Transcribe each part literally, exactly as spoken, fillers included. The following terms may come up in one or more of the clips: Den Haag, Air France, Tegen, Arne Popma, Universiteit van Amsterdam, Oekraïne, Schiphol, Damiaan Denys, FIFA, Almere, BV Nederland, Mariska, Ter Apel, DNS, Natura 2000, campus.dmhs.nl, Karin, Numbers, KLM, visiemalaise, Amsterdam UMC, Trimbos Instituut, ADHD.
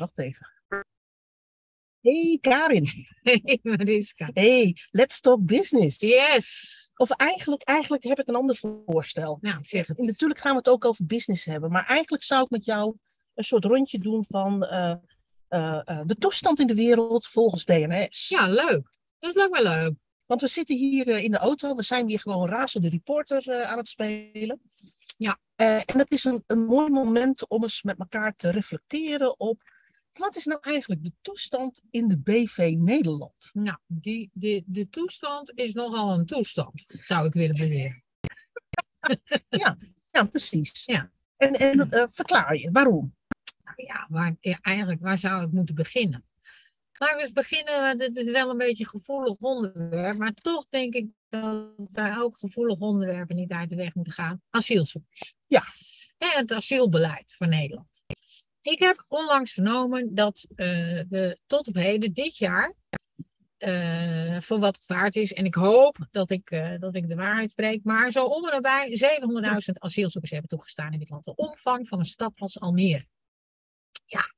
Wacht even. Hey Karin. Hey Mariska. Hey, let's talk business. Yes. Of eigenlijk, eigenlijk heb ik een ander voorstel. Nou, zeg het. En natuurlijk gaan we het ook over business hebben. Maar eigenlijk zou ik met jou een soort rondje doen van uh, uh, uh, de toestand in de wereld volgens D N S. Ja, leuk. Dat lijkt me leuk. Want we zitten hier uh, in de auto. We zijn weer gewoon razende reporter uh, aan het spelen. Ja. Uh, en het is een, een mooi moment om eens met elkaar te reflecteren op... Wat is nou eigenlijk de toestand in de B V Nederland? Nou, die, die, de toestand is nogal een toestand, zou ik willen beweren. ja, ja, precies. Ja. En, en uh, verklaar je, waarom? Ja, waar, eigenlijk, waar zou ik moeten beginnen? Laten we eens beginnen, dit is wel een beetje een gevoelig onderwerp, maar toch denk ik dat daar ook gevoelige onderwerpen niet uit de weg moeten gaan. Asielzoekers. Ja. En het asielbeleid van Nederland. Ik heb onlangs vernomen dat uh, we tot op heden dit jaar, uh, voor wat het waard is, en ik hoop dat ik, uh, dat ik de waarheid spreek, maar zo om en nabij zevenhonderdduizend asielzoekers hebben toegestaan in dit land. De omvang van een stad als Almere. Ja,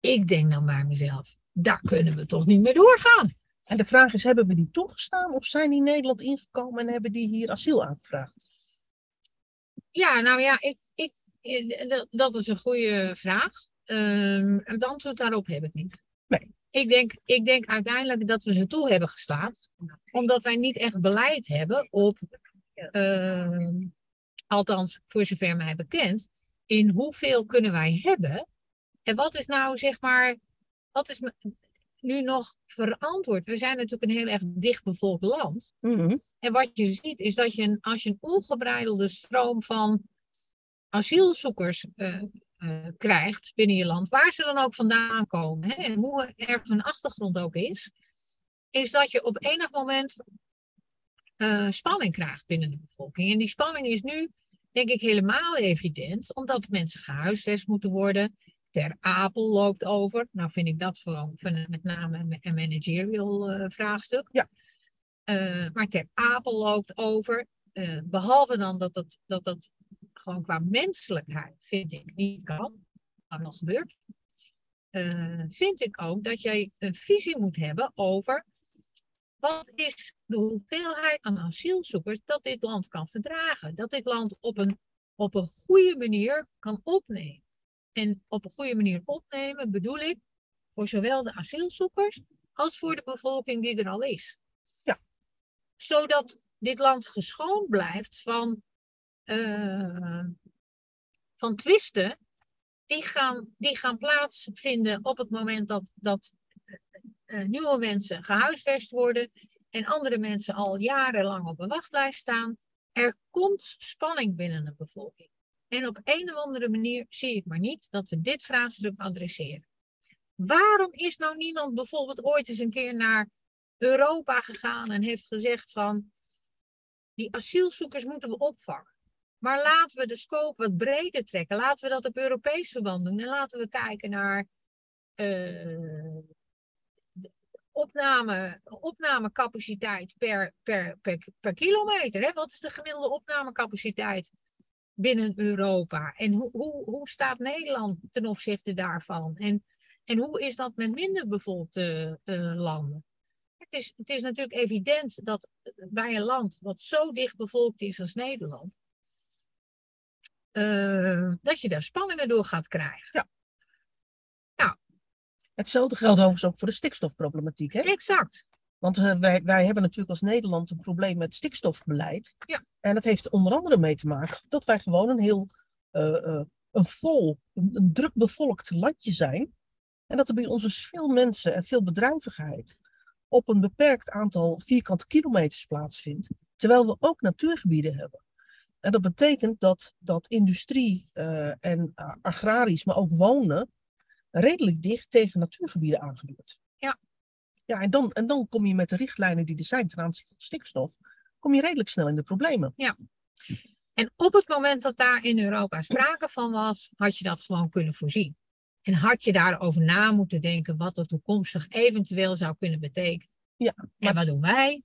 ik denk dan bij mezelf, daar kunnen we toch niet meer doorgaan. En de vraag is, hebben we die toegestaan of zijn die in Nederland ingekomen en hebben die hier asiel aangevraagd? Ja, nou ja, ik... ik Dat is een goede vraag. Um, het antwoord daarop heb ik niet. Nee. Ik denk, ik denk uiteindelijk dat we ze toe hebben gestaat. Omdat wij niet echt beleid hebben op... Uh, althans, voor zover mij bekend... in hoeveel kunnen wij hebben... en wat is nou, zeg maar... wat is nu nog verantwoord? We zijn natuurlijk een heel erg dichtbevolkt land. Mm-hmm. En wat je ziet is dat je... Een, als je een ongebreidelde stroom van... asielzoekers uh, uh, krijgt binnen je land, waar ze dan ook vandaan komen, hè, en hoe erg hun achtergrond ook is, is dat je op enig moment uh, spanning krijgt binnen de bevolking. En die spanning is nu, denk ik, helemaal evident, omdat mensen gehuisvest moeten worden. Ter Apel loopt over. Nou vind ik dat vooral met name een managerial uh, vraagstuk. Ja. Uh, maar Ter Apel loopt over. Uh, behalve dan dat dat, dat, dat gewoon qua menselijkheid, vind ik, niet kan, wat nog gebeurt, uh, vind ik ook dat jij een visie moet hebben over wat is de hoeveelheid aan asielzoekers dat dit land kan verdragen. Dat dit land op een, op een goede manier kan opnemen. En op een goede manier opnemen bedoel ik voor zowel de asielzoekers als voor de bevolking die er al is. Ja. Zodat dit land geschoon blijft van... Uh, van twisten, die gaan, die gaan plaatsvinden op het moment dat, dat uh, nieuwe mensen gehuisvest worden en andere mensen al jarenlang op een wachtlijst staan. Er komt spanning binnen de bevolking. En op een of andere manier zie ik maar niet dat we dit vraagstuk adresseren. Waarom is nou niemand bijvoorbeeld ooit eens een keer naar Europa gegaan en heeft gezegd van die asielzoekers moeten we opvangen? Maar laten we de scope wat breder trekken. Laten we dat op Europees verband doen. En laten we kijken naar uh, opname, opnamecapaciteit per, per, per, per kilometer. Hè? Wat is de gemiddelde opnamecapaciteit binnen Europa? En hoe, hoe, hoe staat Nederland ten opzichte daarvan? En, en hoe is dat met minder bevolkte uh, landen? Het is, het is natuurlijk evident dat bij een land wat zo dicht bevolkt is als Nederland... Uh, dat je daar spanningen door gaat krijgen. Ja. Nou. Hetzelfde geldt overigens ook voor de stikstofproblematiek. Hè? Exact. Want uh, wij, wij hebben natuurlijk als Nederland een probleem met stikstofbeleid. Ja. En dat heeft onder andere mee te maken dat wij gewoon een heel uh, uh, een vol, een, een druk bevolkt landje zijn. En dat er bij ons dus veel mensen en veel bedrijvigheid op een beperkt aantal vierkante kilometers plaatsvindt. Terwijl we ook natuurgebieden hebben. En dat betekent dat, dat industrie uh, en agrarisch, maar ook wonen, redelijk dicht tegen natuurgebieden aangeduurd. Ja. Ja, en dan, en dan kom je met de richtlijnen die er zijn ten aanzien van stikstof, kom je redelijk snel in de problemen. Ja. En op het moment dat daar in Europa sprake van was, had je dat gewoon kunnen voorzien. En had je daarover na moeten denken wat dat toekomstig eventueel zou kunnen betekenen. Ja, maar... En wat doen wij?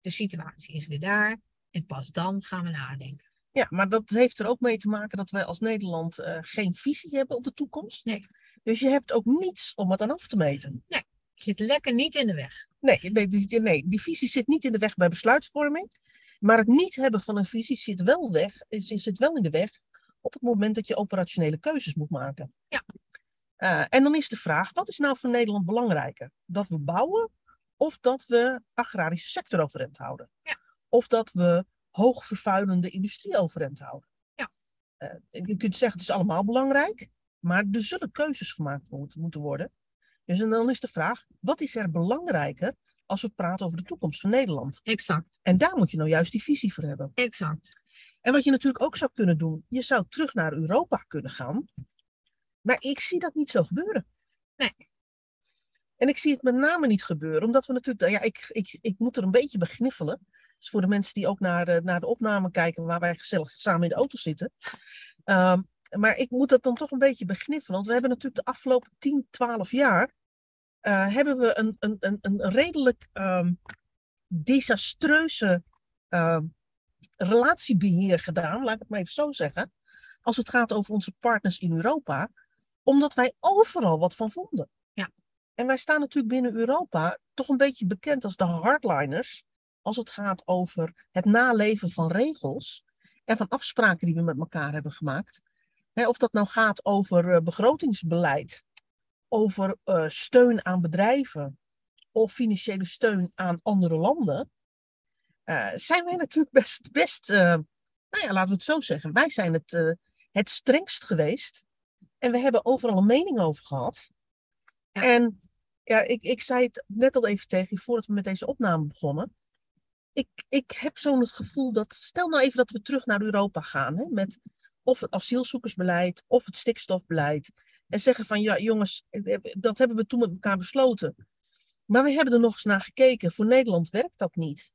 De situatie is weer daar. En pas dan gaan we nadenken. Ja, maar dat heeft er ook mee te maken dat wij als Nederland uh, geen visie hebben op de toekomst. Nee. Dus je hebt ook niets om het aan af te meten. Nee, het zit lekker niet in de weg. Nee, nee, die, nee, die visie zit niet in de weg bij besluitvorming. Maar het niet hebben van een visie zit wel, weg, zit wel in de weg op het moment dat je operationele keuzes moet maken. Ja. Uh, en dan is de vraag, wat is nou voor Nederland belangrijker? Dat we bouwen of dat we agrarische sector overeind houden? Ja. Of dat we hoogvervuilende industrie overeind houden? Ja. Uh, je kunt zeggen, het is allemaal belangrijk, maar er zullen keuzes gemaakt moeten worden. Dus en dan is de vraag, wat is er belangrijker als we praten over de toekomst van Nederland? Exact. En daar moet je nou juist die visie voor hebben. Exact. En wat je natuurlijk ook zou kunnen doen, je zou terug naar Europa kunnen gaan. Maar ik zie dat niet zo gebeuren. Nee. En ik zie het met name niet gebeuren, omdat we natuurlijk... Ja, ik, ik, ik moet er een beetje bij gniffelen. Dus voor de mensen die ook naar de, naar de opname kijken, waar wij gezellig samen in de auto zitten. Um, maar ik moet dat dan toch een beetje bij gniffelen. Want we hebben natuurlijk de afgelopen tien, twaalf jaar... Uh, hebben we een, een, een, een redelijk um, desastreuze uh, relatiebeheer gedaan, laat ik het maar even zo zeggen, als het gaat over onze partners in Europa, omdat wij overal wat van vonden. Ja. En wij staan natuurlijk binnen Europa toch een beetje bekend als de hardliners, als het gaat over het naleven van regels en van afspraken die we met elkaar hebben gemaakt. Hè, of dat nou gaat over uh, begrotingsbeleid, over uh, steun aan bedrijven of financiële steun aan andere landen, uh, zijn wij natuurlijk best, best uh, nou ja, laten we het zo zeggen, wij zijn het, uh, het strengst geweest en we hebben overal een mening over gehad. Ja. En ja, ik, ik zei het net al even tegen je voordat we met deze opname begonnen. Ik, ik heb zo'n het gevoel dat, stel nou even dat we terug naar Europa gaan, hè, met of het asielzoekersbeleid of het stikstofbeleid. En zeggen van, ja jongens, dat hebben we toen met elkaar besloten. Maar we hebben er nog eens naar gekeken. Voor Nederland werkt dat niet.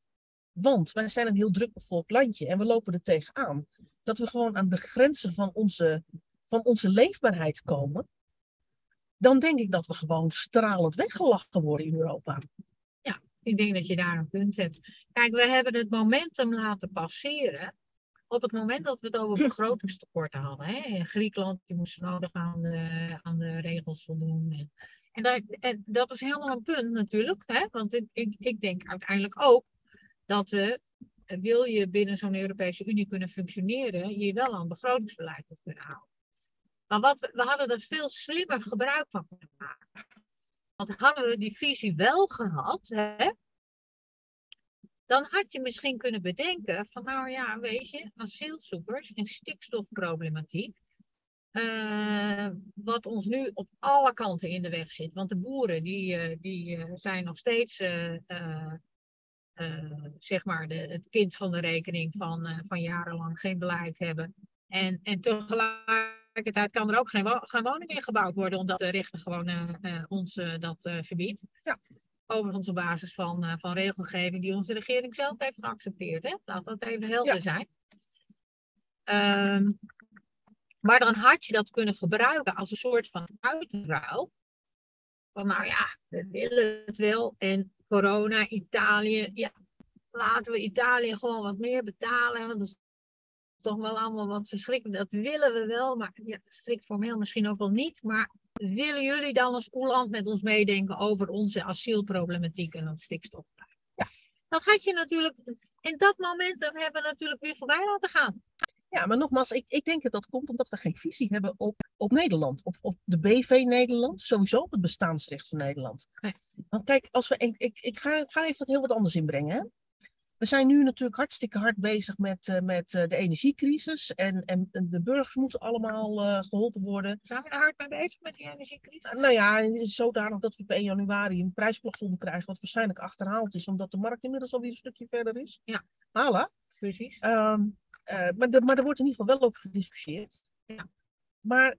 Want wij zijn een heel druk bevolkt landje. En we lopen er tegenaan. Dat we gewoon aan de grenzen van onze, van onze leefbaarheid komen. Dan denk ik dat we gewoon stralend weggelachen worden in Europa. Ja, ik denk dat je daar een punt hebt. Kijk, we hebben het momentum laten passeren. Op het moment dat we het over begrotingstekorten hadden. Hè? In Griekenland die moesten nodig aan de, aan de regels voldoen. En, en, daar, en dat is helemaal een punt natuurlijk. Hè? Want ik, ik, ik denk uiteindelijk ook dat we, wil je binnen zo'n Europese Unie kunnen functioneren, je wel aan begrotingsbeleid moet kunnen houden. Maar wat we, we hadden er veel slimmer gebruik van kunnen maken. Want hadden we die visie wel gehad... Hè? Dan had je misschien kunnen bedenken van, nou ja, weet je, asielzoekers en stikstofproblematiek. Uh, wat ons nu op alle kanten in de weg zit. Want de boeren die, die zijn nog steeds, uh, uh, uh, zeg maar, de, het kind van de rekening van, uh, van jarenlang geen beleid hebben. En, en tegelijkertijd kan er ook geen, wo- geen woning meer gebouwd worden, omdat de rechter gewoon uh, uh, ons uh, dat uh, verbiedt. Ja. Overigens op basis van, uh, van regelgeving die onze regering zelf heeft geaccepteerd. Hè? Laat dat even helder ja. zijn. Um, maar dan had je dat kunnen gebruiken als een soort van uitruil. Van nou ja, we willen het wel. En corona, Italië. Ja, laten we Italië gewoon wat meer betalen. Want dat is toch wel allemaal wat verschrikkelijk. Dat willen we wel. Maar ja, strikt formeel misschien ook wel niet. Maar... willen jullie dan als Oeland met ons meedenken over onze asielproblematiek en het stikstofbeleid? Ja. Dan gaat je natuurlijk, in dat moment, dan hebben we natuurlijk weer voorbij laten gaan. Ja, maar nogmaals, ik, ik denk dat dat komt omdat we geen visie hebben op, op Nederland. Op, op de B V Nederland, sowieso op het bestaansrecht van Nederland. Nee. Want kijk, als we, ik, ik, ik, ga, ik ga even wat heel wat anders inbrengen. Hè? We zijn nu natuurlijk hartstikke hard bezig met, uh, met uh, de energiecrisis. En, en, en de burgers moeten allemaal uh, geholpen worden. Zijn we er hard mee bezig met die energiecrisis? Nou, nou ja, zodanig dat we op één januari een prijsplafond krijgen. Wat waarschijnlijk achterhaald is, omdat de markt inmiddels alweer een stukje verder is. Ja. Hala. Precies. Um, uh, maar, de, maar er wordt in ieder geval wel over gediscussieerd. Ja. Maar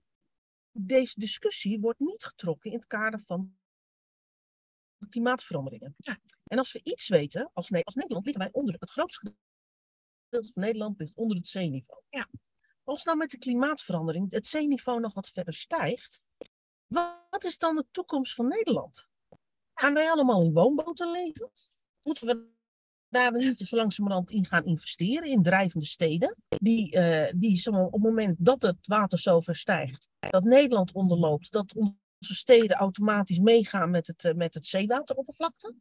deze discussie wordt niet getrokken in het kader van... klimaatveranderingen. Ja. En als we iets weten, als, ne- als Nederland liggen wij onder het grootste gedeelte van Nederland ligt onder het zeeniveau. Ja. Als nou met de klimaatverandering het zeeniveau nog wat verder stijgt, wat is dan de toekomst van Nederland? Gaan wij allemaal in woonboten leven? Moeten we daar niet zo langzamerhand in gaan investeren in drijvende steden? Die, uh, die op het moment dat het water zo verstijgt, dat Nederland onderloopt, dat onze onze steden automatisch meegaan met het, uh, met het zeewateroppervlakte.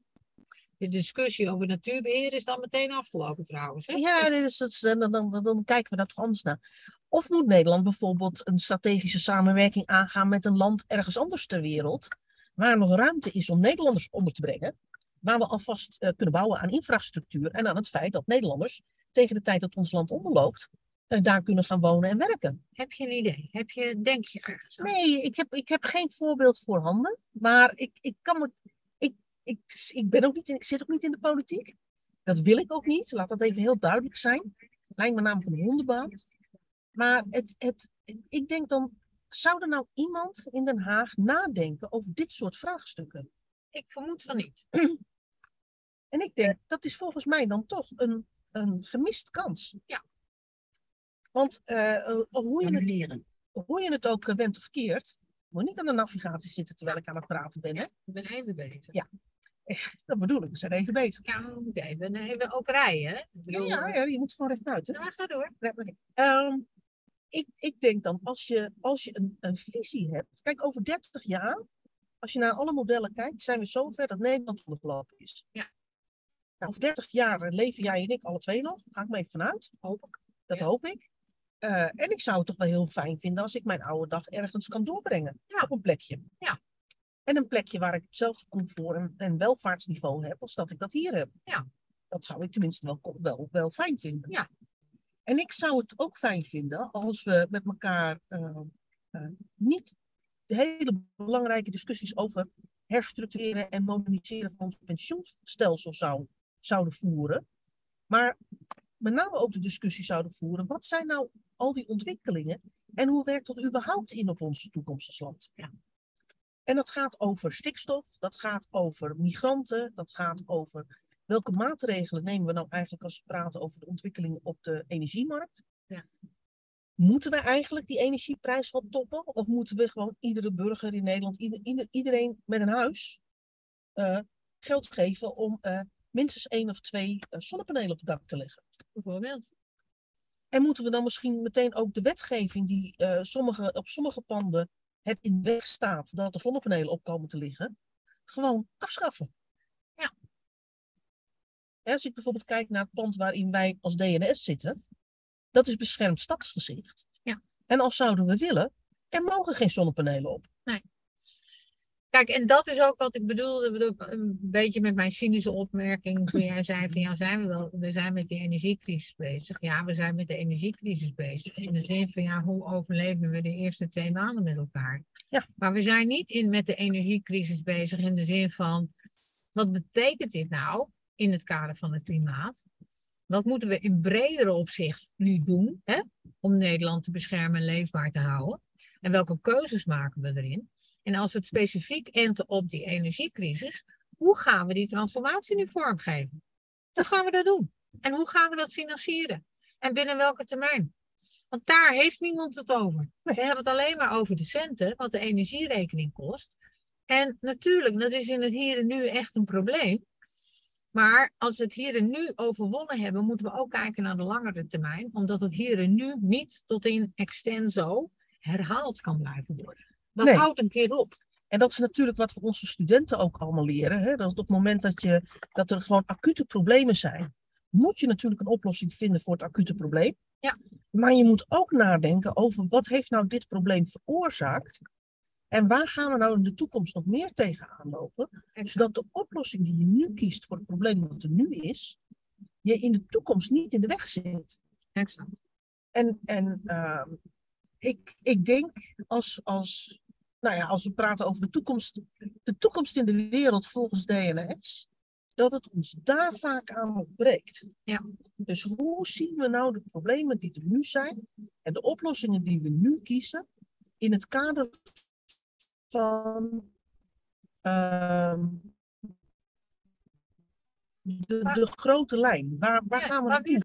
De discussie over natuurbeheer is dan meteen afgelopen trouwens. Hè? Ja, dus, dus, dan, dan, dan kijken we daar toch anders naar. Of moet Nederland bijvoorbeeld een strategische samenwerking aangaan met een land ergens anders ter wereld, waar nog ruimte is om Nederlanders onder te brengen, waar we alvast uh, kunnen bouwen aan infrastructuur en aan het feit dat Nederlanders tegen de tijd dat ons land onderloopt, uh, daar kunnen gaan wonen en werken. Heb je een idee? Heb je, denk je ergens aan? Nee, ik heb, ik heb geen voorbeeld voorhanden, maar ik, ik kan me... Ik, ik, ben ook niet in, ik zit ook niet in de politiek. Dat wil ik ook niet. Laat dat even heel duidelijk zijn. Lijkt me namelijk een hondenbaan. Maar het, het, ik denk dan... Zou er nou iemand in Den Haag nadenken over dit soort vraagstukken? Ik vermoed van niet. En ik denk, dat is volgens mij dan toch een, een gemiste kans. Ja. Want uh, hoe, je het, hoe je het ook went of keert... Moet niet aan de navigatie zitten terwijl ik aan het praten ben. Hè? Ja, ik ben even bezig. Ja. Dat bedoel ik, we zijn even bezig. Ja, we moeten even, even ook rijden. Hè? Bedoel... Ja, ja, ja, je moet gewoon rechtuit. Hè? Ja, ga door. Um, ik, ik denk dan, als je, als je een, een visie hebt... Kijk, over dertig jaar, als je naar alle modellen kijkt... zijn we zover dat Nederland ondergelopen is. Ja. Nou, over dertig jaar leven jij en ik alle twee nog. Daar ga ik me even vanuit. Hoop ik. Dat ja. hoop ik. Uh, en ik zou het toch wel heel fijn vinden als ik mijn oude dag ergens kan doorbrengen. Ja. Op een plekje. Ja. En een plekje waar ik hetzelfde comfort en, en welvaartsniveau heb als dat ik dat hier heb. Ja. Dat zou ik tenminste wel, wel, wel fijn vinden. Ja. En ik zou het ook fijn vinden als we met elkaar uh, uh, niet de hele belangrijke discussies over herstructureren en moderniseren van ons pensioenstelsel zou, zouden voeren. Maar met name ook de discussie zouden voeren, wat zijn nou al die ontwikkelingen en hoe werkt dat überhaupt in op onze toekomst als land? Ja. En dat gaat over stikstof, dat gaat over migranten, dat gaat over welke maatregelen nemen we nou eigenlijk als we praten over de ontwikkelingen op de energiemarkt. Ja. Moeten we eigenlijk die energieprijs wat toppen of moeten we gewoon iedere burger in Nederland, ieder, ieder, iedereen met een huis uh, geld geven om uh, minstens één of twee uh, zonnepanelen op het dak te leggen? Bijvoorbeeld. En moeten we dan misschien meteen ook de wetgeving die uh, sommige, op sommige panden het in de weg staat dat er zonnepanelen op komen te liggen, gewoon afschaffen? Ja. Ja, als ik bijvoorbeeld kijk naar het pand waarin wij als D N S zitten, dat is beschermd stadsgezicht. Ja. En als zouden we willen, er mogen geen zonnepanelen op. Nee. Kijk, en dat is ook wat ik bedoelde, een beetje met mijn cynische opmerking. Toen jij zei van ja, zijn we wel, we zijn met die energiecrisis bezig. Ja, we zijn met de energiecrisis bezig. In de zin van ja, hoe overleven we de eerste twee maanden met elkaar? Ja. Maar we zijn niet in met de energiecrisis bezig in de zin van, wat betekent dit nou in het kader van het klimaat? Wat moeten we in bredere opzicht nu doen, hè, om Nederland te beschermen en leefbaar te houden? En welke keuzes maken we erin? En als het specifiek ent op die energiecrisis, hoe gaan we die transformatie nu vormgeven? Hoe gaan we dat doen? En hoe gaan we dat financieren? En binnen welke termijn? Want daar heeft niemand het over. We hebben het alleen maar over de centen, wat de energierekening kost. En natuurlijk, dat is in het hier en nu echt een probleem. Maar als we het hier en nu overwonnen hebben, moeten we ook kijken naar de langere termijn. Omdat het hier en nu niet tot in extenso herhaald kan blijven worden. Dat nee. houdt een keer op. En dat is natuurlijk wat we onze studenten ook allemaal leren. Hè? Dat op het moment dat, je, dat er gewoon acute problemen zijn, moet je natuurlijk een oplossing vinden voor het acute probleem. Ja. Maar je moet ook nadenken over wat heeft nou dit probleem veroorzaakt. En waar gaan we nou in de toekomst nog meer tegenaan lopen. Exact. Zodat de oplossing die je nu kiest voor het probleem wat er nu is, je in de toekomst niet in de weg zit. Exact. En, en uh, ik, ik denk als... als Nou ja, als we praten over de toekomst, de toekomst in de wereld volgens D N S, dat het ons daar vaak aan ontbreekt. Ja. Dus hoe zien we nou de problemen die er nu zijn en de oplossingen die we nu kiezen in het kader van uh, de, de grote lijn? Waar, waar ja, gaan we naartoe?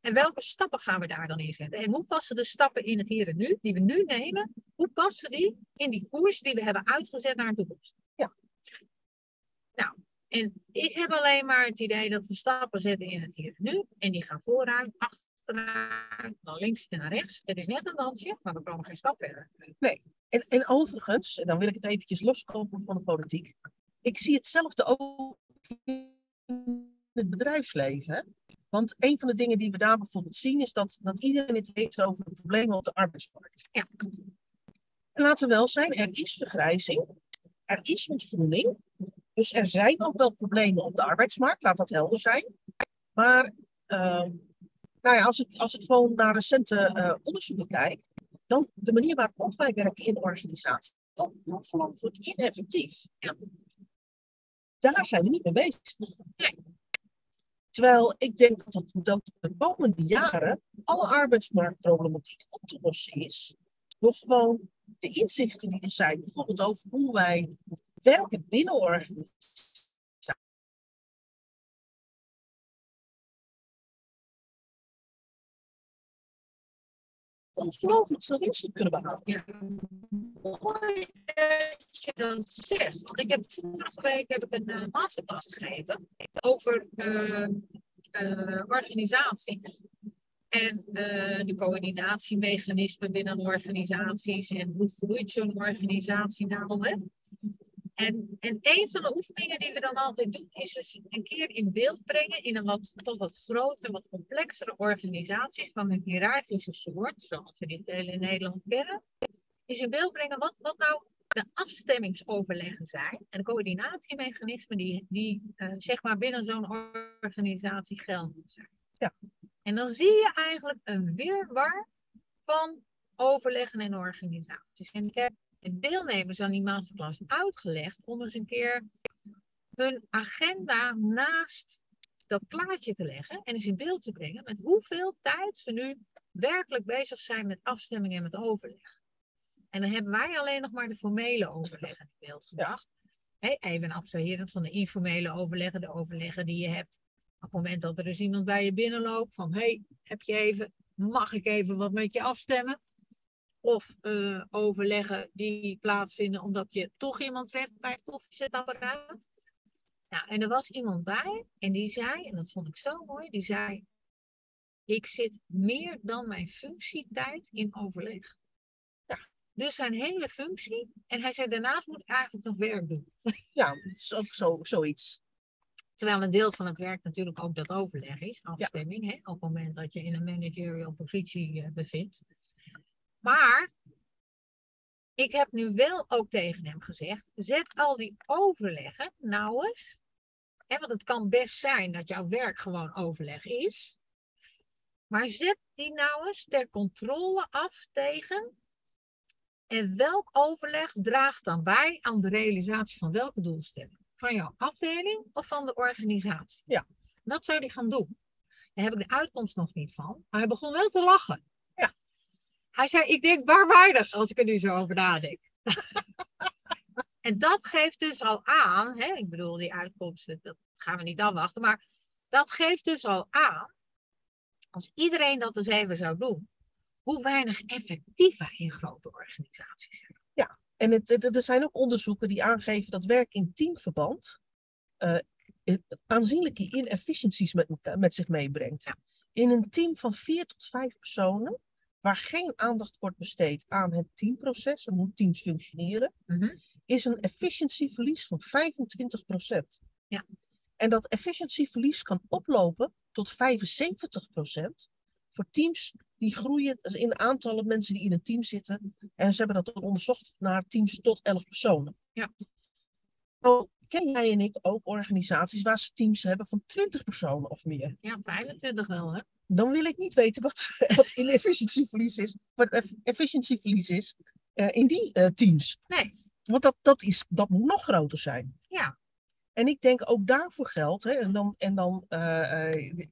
En welke stappen gaan we daar dan in zetten? En hoe passen de stappen in het hier en nu, die we nu nemen, hoe passen die in die koers die we hebben uitgezet naar de toekomst? Ja. Nou, en ik heb alleen maar het idee dat we stappen zetten in het hier en nu. En die gaan vooruit, achteruit, naar links en naar rechts. Het is net een dansje, maar we komen geen stap verder. Nee, En, en overigens, en dan wil ik het eventjes loskomen van de politiek. Ik zie hetzelfde ook in het bedrijfsleven. Want een van de dingen die we daar bijvoorbeeld zien is dat, dat iedereen het heeft over de problemen op de arbeidsmarkt. Ja. En laten we wel zijn, er is vergrijzing, er is ontgroening. Dus er zijn ook wel problemen op de arbeidsmarkt, laat dat helder zijn. Maar uh, nou ja, als, ik, als ik gewoon naar recente uh, onderzoeken kijk, dan de manier waarop wij werken in de organisatie, dat is ongelooflijk ineffectief. Ja. Daar zijn we niet mee bezig. Nee. Terwijl ik denk dat, het, dat de komende jaren alle arbeidsmarktproblematiek op te lossen is. Door gewoon de inzichten die er zijn, bijvoorbeeld over hoe wij werken binnen organisaties. Ongelooflijk veel winst te kunnen behalen. Ja. Mooi dat je dat zegt. Want ik heb vorige week heb ik een uh, masterclass gegeven over uh, uh, organisaties. En uh, de coördinatiemechanismen binnen organisaties. En hoe groeit zo'n organisatie nou? Hè? En, en een van de oefeningen die we dan altijd doen, is dus een keer in beeld brengen in een wat, toch wat grotere, wat complexere organisatie van een hiërarchische soort, zoals we dit heel in Nederland kennen. Is in beeld brengen wat, wat nou de afstemmingsoverleggen zijn en de coördinatiemechanismen die, die uh, zeg maar binnen zo'n organisatie geldend zijn. Ja. En dan zie je eigenlijk een wirwar van overleggen en organisaties. En ik heb de deelnemers aan die masterclass uitgelegd om eens een keer hun agenda naast dat plaatje te leggen en eens in beeld te brengen met hoeveel tijd ze nu werkelijk bezig zijn met afstemming en met overleg. En dan hebben wij alleen nog maar de formele overleggen in beeld gebracht. Ja. Even abstraherend van de informele overleggen, de overleggen die je hebt op het moment dat er dus iemand bij je binnenloopt van hé, hey, heb je even, mag ik even wat met je afstemmen? Of uh, overleggen die plaatsvinden omdat je toch iemand treft bij het koffiezetapparaat. Nou, en er was iemand bij en die zei, en dat vond ik zo mooi, die zei, ik zit meer dan mijn functietijd in overleg. Ja. Dus zijn hele functie, en hij zei, daarnaast moet ik eigenlijk nog werk doen. Ja, het is ook zo, zoiets. Terwijl een deel van het werk natuurlijk ook dat overleg is, afstemming, ja. Hè, op het moment dat je in een managerial positie uh, bevindt. Maar ik heb nu wel ook tegen hem gezegd, zet al die overleggen nou eens. Hè, want het kan best zijn dat jouw werk gewoon overleg is. Maar zet die nou eens ter controle af tegen. En welk overleg draagt dan bij aan de realisatie van welke doelstelling? Van jouw afdeling of van de organisatie? Ja. Dat zou hij gaan doen. Daar heb ik de uitkomst nog niet van. Maar hij begon wel te lachen. Hij zei, ik denk waarwaardig als ik er nu zo over nadenk. En dat geeft dus al aan, hè, ik bedoel die uitkomsten, dat gaan we niet afwachten, maar dat geeft dus al aan, als iedereen dat eens even zou doen, hoe weinig effectief wij in grote organisaties zijn. Ja, en het, het, er zijn ook onderzoeken die aangeven dat werk in teamverband uh, aanzienlijke inefficiencies met, met zich meebrengt. Ja. In een team van vier tot vijf personen, waar geen aandacht wordt besteed aan het teamproces en hoe teams functioneren, mm-hmm. is een efficiëntieverlies van vijfentwintig procent. Ja. En dat efficiëntieverlies kan oplopen tot vijfenzeventig procent voor teams die groeien in de aantallen mensen die in een team zitten. En ze hebben dat onderzocht naar teams tot elf personen. Ja. Nou, ken jij en ik ook organisaties waar ze teams hebben van twintig personen of meer? Ja, vijfentwintig wel, hè? Dan wil ik niet weten wat, wat inefficiëntieverlies is, wat efficiëntieverlies is uh, in die uh, teams. Nee. Want dat, dat, is, dat moet nog groter zijn. Ja. En ik denk ook daarvoor geldt, hè, en dan, en dan uh,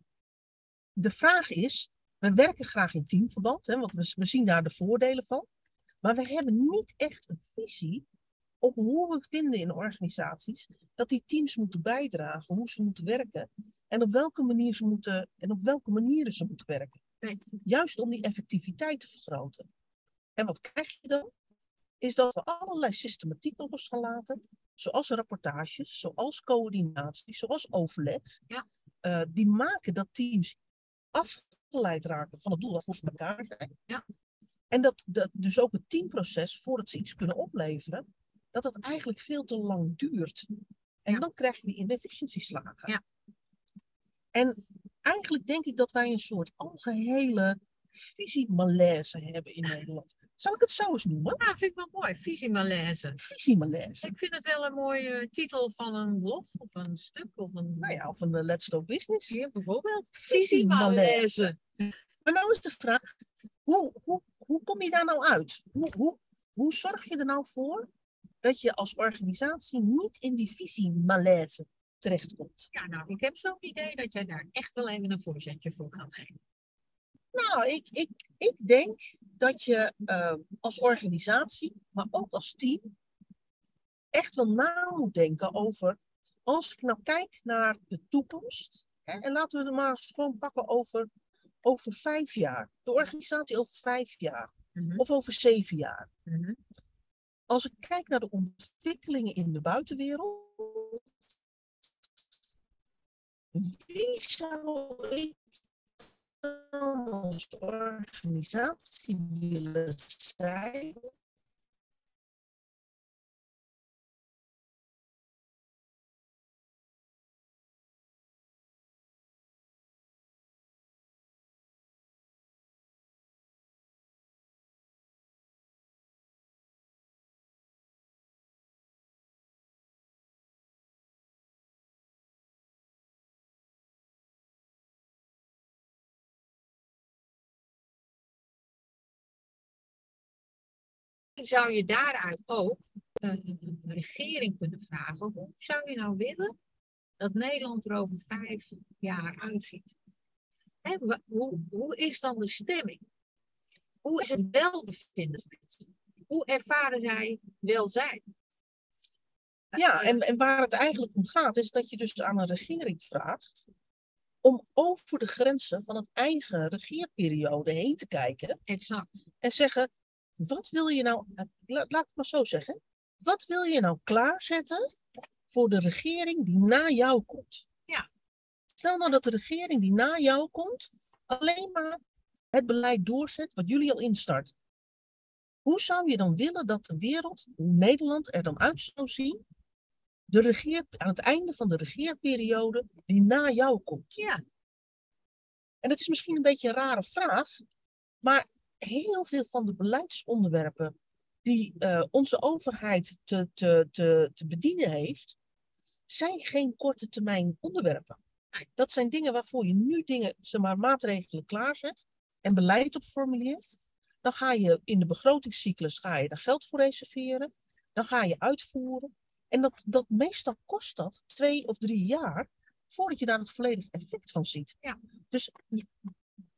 de vraag is, we werken graag in teamverband, hè, want we, we zien daar de voordelen van. Maar we hebben niet echt een visie op hoe we vinden in organisaties dat die teams moeten bijdragen, hoe ze moeten werken. En op welke manier ze moeten, en op welke manieren ze moeten werken. Nee. Juist om die effectiviteit te vergroten. En wat krijg je dan? Is dat we allerlei systematiek los gaan laten. Zoals rapportages, zoals coördinatie, zoals overleg. Ja. Uh, die maken dat teams afgeleid raken van het doel waarvoor ze elkaar zijn. Ja. En dat, dat dus ook het teamproces, voordat ze iets kunnen opleveren, dat het eigenlijk veel te lang duurt. En ja. dan krijg je die inefficiëntieslagen. Ja. En eigenlijk denk ik dat wij een soort algehele visiemalaise hebben in Nederland. Zal ik het zo eens noemen? Ja, vind ik wel mooi. Visiemalaise. Visiemalaise. Ik vind het wel een mooie titel van een blog of een stuk. Of een... Nou ja, of een uh, Let's Talk Business. Hier bijvoorbeeld. Visiemalaise. Maar nou is de vraag, hoe, hoe, hoe kom je daar nou uit? Hoe, hoe, hoe zorg je er nou voor dat je als organisatie niet in die visiemalaise terechtkomt? Ja, nou, ik heb zo'n idee dat jij daar echt wel even een voorzetje voor kan geven. Nou, ik, ik, ik denk dat je uh, als organisatie, maar ook als team, echt wel na moet denken over, als ik nou kijk naar de toekomst, hè, en laten we het maar eens gewoon pakken over, over vijf jaar. De organisatie over vijf jaar, mm-hmm. of over zeven jaar. Mm-hmm. Als ik kijk naar de ontwikkelingen in de buitenwereld, wie zou ik als organisatie willen zijn? Zou je daaruit ook uh, de regering kunnen vragen, hoe zou je nou willen dat Nederland er over vijf jaar uitziet? Hè, w- hoe, hoe is dan de stemming? Hoe is het welbevinden van mensen? Hoe ervaren zij welzijn? Ja, en, en waar het eigenlijk om gaat, is dat je dus aan een regering vraagt om over de grenzen van het eigen regeerperiode heen te kijken. Exact. En zeggen, wat wil je nou, laat ik het maar zo zeggen, wat wil je nou klaarzetten voor de regering die na jou komt? Ja. Stel nou dat de regering die na jou komt alleen maar het beleid doorzet wat jullie al instarten. Hoe zou je dan willen dat de wereld, Nederland, er dan uit zou zien de regeer, aan het einde van de regeerperiode die na jou komt? Ja. En dat is misschien een beetje een rare vraag, maar heel veel van de beleidsonderwerpen die uh, onze overheid te, te, te, te bedienen heeft, zijn geen korte termijn onderwerpen. Dat zijn dingen waarvoor je nu dingen, zeg maar, maatregelen klaarzet en beleid op formuleert. Dan ga je in de begrotingscyclus ga je daar geld voor reserveren. Dan ga je uitvoeren. En dat, dat meestal kost dat twee of drie jaar voordat je daar het volledige effect van ziet. Ja. Dus je,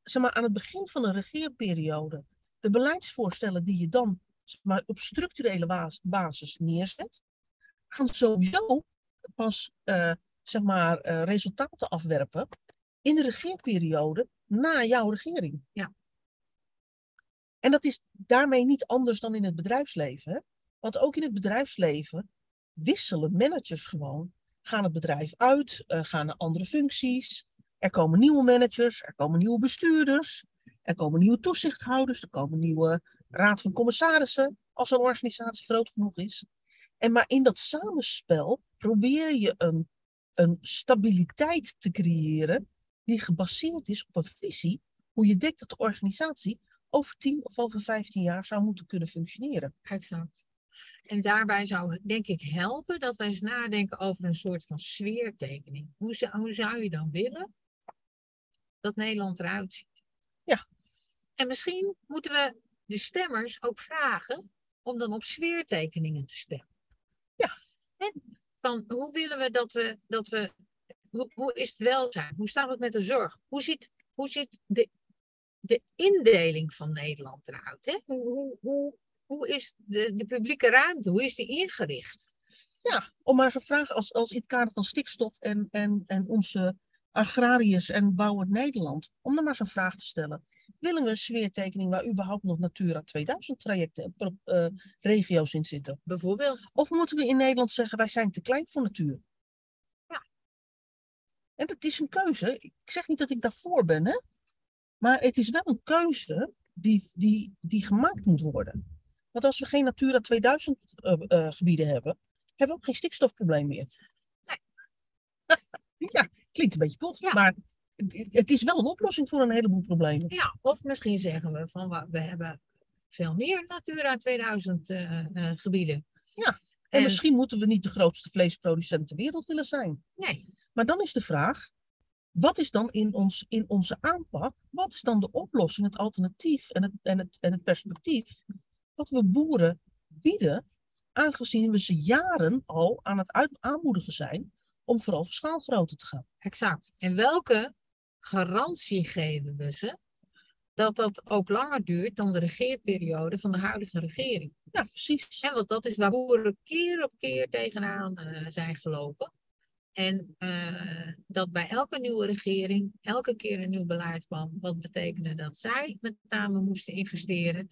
Zeg maar, aan het begin van een regeerperiode, de beleidsvoorstellen die je dan zeg maar, op structurele basis neerzet, gaan sowieso pas uh, zeg maar, uh, resultaten afwerpen in de regeerperiode na jouw regering. Ja. En dat is daarmee niet anders dan in het bedrijfsleven. Hè? Want ook in het bedrijfsleven wisselen managers gewoon, gaan het bedrijf uit, uh, gaan naar andere functies. Er komen nieuwe managers, er komen nieuwe bestuurders, er komen nieuwe toezichthouders, er komen nieuwe raad van commissarissen, als een organisatie groot genoeg is. En maar in dat samenspel probeer je een, een stabiliteit te creëren die gebaseerd is op een visie, hoe je denkt dat de organisatie over tien of over vijftien jaar zou moeten kunnen functioneren. Exact. En daarbij zou het denk ik helpen dat wij eens nadenken over een soort van sfeertekening. Hoe zou, hoe zou je dan willen dat Nederland eruit ziet? Ja. En misschien moeten we de stemmers ook vragen om dan op sfeertekeningen te stemmen. Ja. En van hoe willen we dat we, dat we hoe, hoe is het welzijn? Hoe staat het met de zorg? Hoe ziet, hoe ziet de, de indeling van Nederland eruit? Hè? Hoe, hoe, hoe, hoe is de, de publieke ruimte? Hoe is die ingericht? Ja, om maar zo'n vraag als, als in het kader van stikstof en, en, en onze agrariërs en bouwend Nederland, om dan maar zo'n vraag te stellen. Willen we een sfeertekening waar überhaupt nog Natura tweeduizend trajecten en uh, regio's in zitten? Bijvoorbeeld. Of moeten we in Nederland zeggen, wij zijn te klein voor natuur? Ja. En dat is een keuze. Ik zeg niet dat ik daarvoor ben, hè. Maar het is wel een keuze die, die, die gemaakt moet worden. Want als we geen Natura tweeduizend uh, uh, gebieden hebben, hebben we ook geen stikstofprobleem meer. Nee. Ja, klinkt een beetje pot, ja. Maar het is wel een oplossing voor een heleboel problemen. Ja, of misschien zeggen we van we hebben veel meer Natura tweeduizend uh, uh, gebieden. Ja, en, en misschien moeten we niet de grootste vleesproducent ter wereld willen zijn. Nee. Maar dan is de vraag, wat is dan in, ons, in onze aanpak, wat is dan de oplossing, het alternatief en het, en het, en het perspectief wat we boeren bieden, aangezien we ze jaren al aan het uit, aanmoedigen zijn om vooral voor schaalgrootte te gaan. Exact. En welke garantie geven we ze dat dat ook langer duurt dan de regeerperiode van de huidige regering? Ja, precies. En want dat is waar boeren keer op keer tegenaan uh, zijn gelopen. En uh, dat bij elke nieuwe regering, elke keer een nieuw beleid kwam, wat betekende dat zij met name moesten investeren.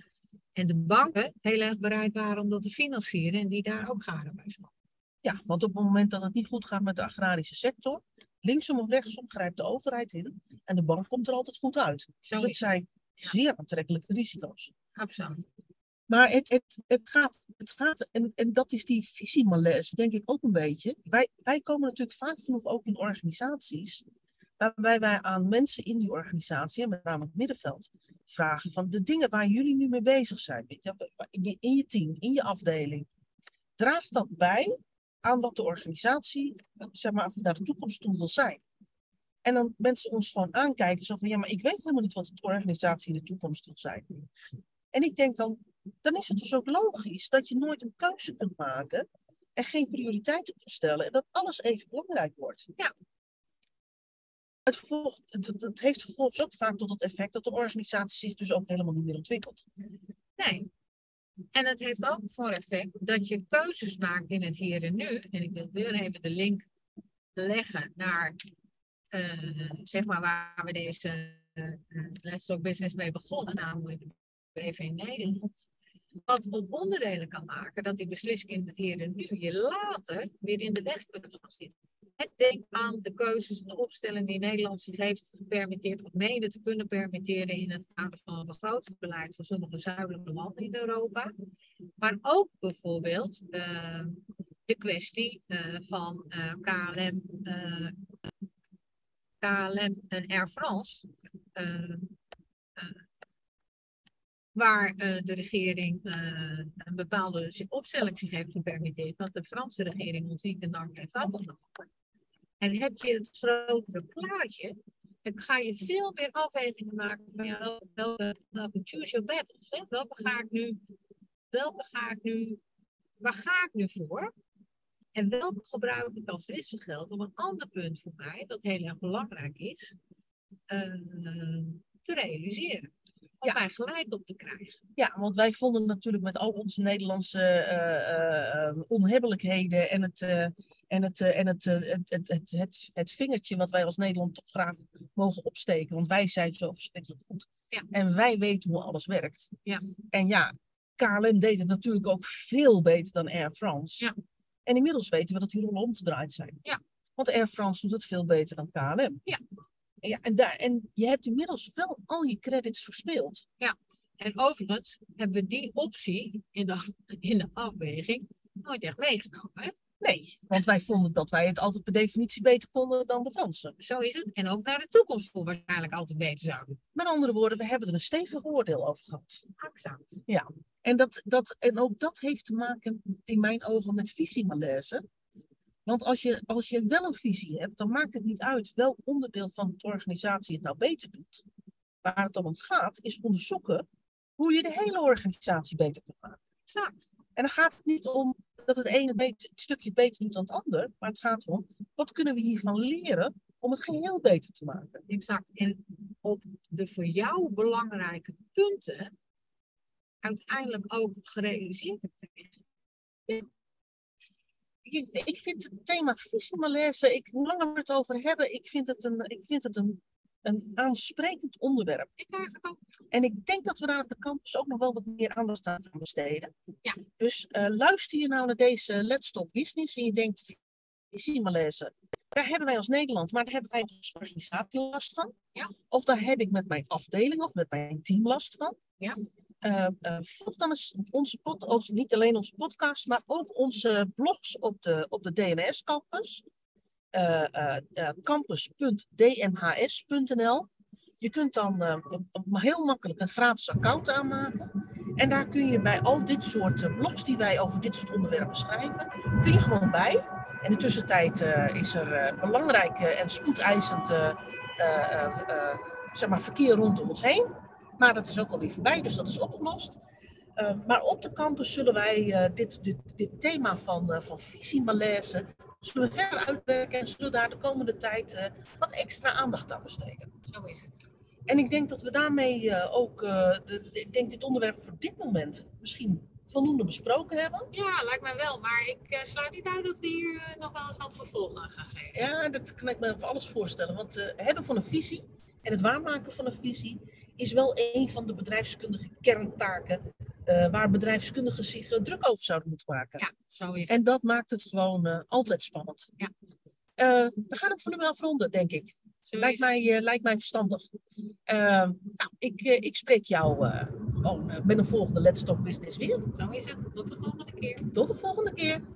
En de banken heel erg bereid waren om dat te financieren en die daar ook garen bij zijn. Ja, want op het moment dat het niet goed gaat met de agrarische sector, linksom of rechtsom grijpt de overheid in en de bank komt er altijd goed uit. Zo dus het zijn ja. zeer aantrekkelijke risico's. Absoluut. Maar het, het, het gaat, het gaat en, en dat is die visie malaise, denk ik ook een beetje. Wij, wij komen natuurlijk vaak genoeg ook in organisaties, waarbij wij aan mensen in die organisatie, en met name het middenveld, vragen van de dingen waar jullie nu mee bezig zijn, in je team, in je afdeling, draagt dat bij aan wat de organisatie, zeg maar, naar de toekomst toe wil zijn. En dan mensen ons gewoon aankijken, zo van, ja, maar ik weet helemaal niet wat de organisatie in de toekomst wil zijn. En ik denk dan, dan is het dus ook logisch dat je nooit een keuze kunt maken en geen prioriteiten kunt stellen en dat alles even belangrijk wordt. Ja. Het, vervolg, het, het heeft vervolgens ook vaak tot het effect dat de organisatie zich dus ook helemaal niet meer ontwikkelt. Nee. En het heeft ook voor effect dat je keuzes maakt in het hier en nu. En ik wil weer even de link leggen naar uh, zeg maar waar we deze uh, Let's Talk Business mee begonnen, namelijk de B V Nederland. Wat op onderdelen kan maken dat die beslissingen in het hier en nu je later weer in de weg kunnen gaan zitten. Het denk aan de keuzes en de opstelling die Nederland zich heeft gepermitteerd of mede te kunnen permitteren in het kader van het begrotingsbeleid van sommige zuidelijke landen in Europa. Maar ook bijvoorbeeld uh, de kwestie uh, van uh, K L M, uh, K L M en Air France. Uh, uh, waar uh, de regering uh, een bepaalde opstelling zich heeft gepermitteerd. Want de Franse regering ons niet de dank heeft afgenomen. En heb je het grotere plaatje, dan ga je veel meer afwegingen maken van ja, welke, welke choose your battles. Hè? Welke ga ik nu, welke ga ik nu, waar ga ik nu voor? En welke gebruik ik als wisselgeld om een ander punt voor mij, dat heel erg belangrijk is, uh, te realiseren. Om ja. mij gelijk op te krijgen. Ja, want wij vonden natuurlijk met al onze Nederlandse uh, uh, onhebbelijkheden en het... Uh, En, het, en het, het, het, het, het, het vingertje wat wij als Nederland toch graag mogen opsteken. Want wij zijn zo verschrikkelijk goed. Ja. En wij weten hoe alles werkt. Ja. En ja, K L M deed het natuurlijk ook veel beter dan Air France. Ja. En inmiddels weten we dat die rollen omgedraaid zijn. Ja. Want Air France doet het veel beter dan K L M. Ja. Ja, en, daar, en je hebt inmiddels wel al je credits verspeeld. Ja. En overigens hebben we die optie in de, in de afweging nooit echt meegenomen. Hè? Nee, want wij vonden dat wij het altijd per definitie beter konden dan de Fransen. Zo is het. En ook naar de toekomst voor waarschijnlijk altijd beter zouden. Met andere woorden, we hebben er een stevig oordeel over gehad. Exact. Ja, en, dat, dat, en ook dat heeft te maken in mijn ogen met visiemalaise. Want als je, als je wel een visie hebt, dan maakt het niet uit welk onderdeel van de organisatie het nou beter doet. Waar het dan om gaat, is onderzoeken hoe je de hele organisatie beter kunt maken. Exact. En dan gaat het niet om dat het ene het stukje beter doet dan het ander. Maar het gaat om, wat kunnen we hiervan leren om het geheel beter te maken? Exact. En op de voor jou belangrijke punten uiteindelijk ook gerealiseerd te krijgen. Ja. Ik, ik vind het thema visiemalaise, ik, hoe langer we het over hebben, ik vind het een, ik vind het een, een aansprekend onderwerp. Ik eigenlijk ook. En ik denk dat we daar op de campus ook nog wel wat meer aandacht aan gaan besteden. Ja. Dus uh, luister je nou naar deze Let's Talk Business en je denkt, visiemalaise, daar hebben wij als Nederland, maar daar hebben wij als organisatie last van. Ja. Of daar heb ik met mijn afdeling of met mijn team last van. Ja. Uh, uh, volg dan eens onze pod, ons, niet alleen onze podcast, maar ook onze blogs op de, op de D N S campus. Uh, uh, uh, campus punt d m h s punt n l. Je kunt dan uh, heel makkelijk een gratis account aanmaken. En daar kun je bij al dit soort blogs die wij over dit soort onderwerpen schrijven, kun je gewoon bij. En in de tussentijd uh, is er uh, belangrijk uh, en spoedeisend uh, uh, uh, zeg maar verkeer rondom ons heen. Maar dat is ook alweer voorbij, dus dat is opgelost. Uh, maar op de campus zullen wij uh, dit, dit, dit thema van, uh, van visiemalaise zullen we verder uitwerken en zullen daar de komende tijd uh, wat extra aandacht aan besteden. Zo is het. En ik denk dat we daarmee uh, ook uh, de, de, ik denk dit onderwerp voor dit moment misschien voldoende besproken hebben. Ja, lijkt mij wel. Maar ik uh, sluit niet uit dat we hier uh, nog wel eens wat vervolg aan gaan geven. Ja, dat kan ik me voor alles voorstellen. Want het uh, hebben van een visie en het waarmaken van een visie is wel een van de bedrijfskundige kerntaken uh, waar bedrijfskundigen zich uh, druk over zouden moeten maken. Ja, zo is het. En dat maakt het gewoon uh, altijd spannend. Ja. Uh, we gaan hem voor nu wel afronden, denk ik. Lijkt mij, uh, lijkt mij verstandig. Uh, nou, ik, uh, ik spreek jou uh, gewoon uh, met een volgende Let's Talk Business weer. Zo is het. Tot de volgende keer. Tot de volgende keer.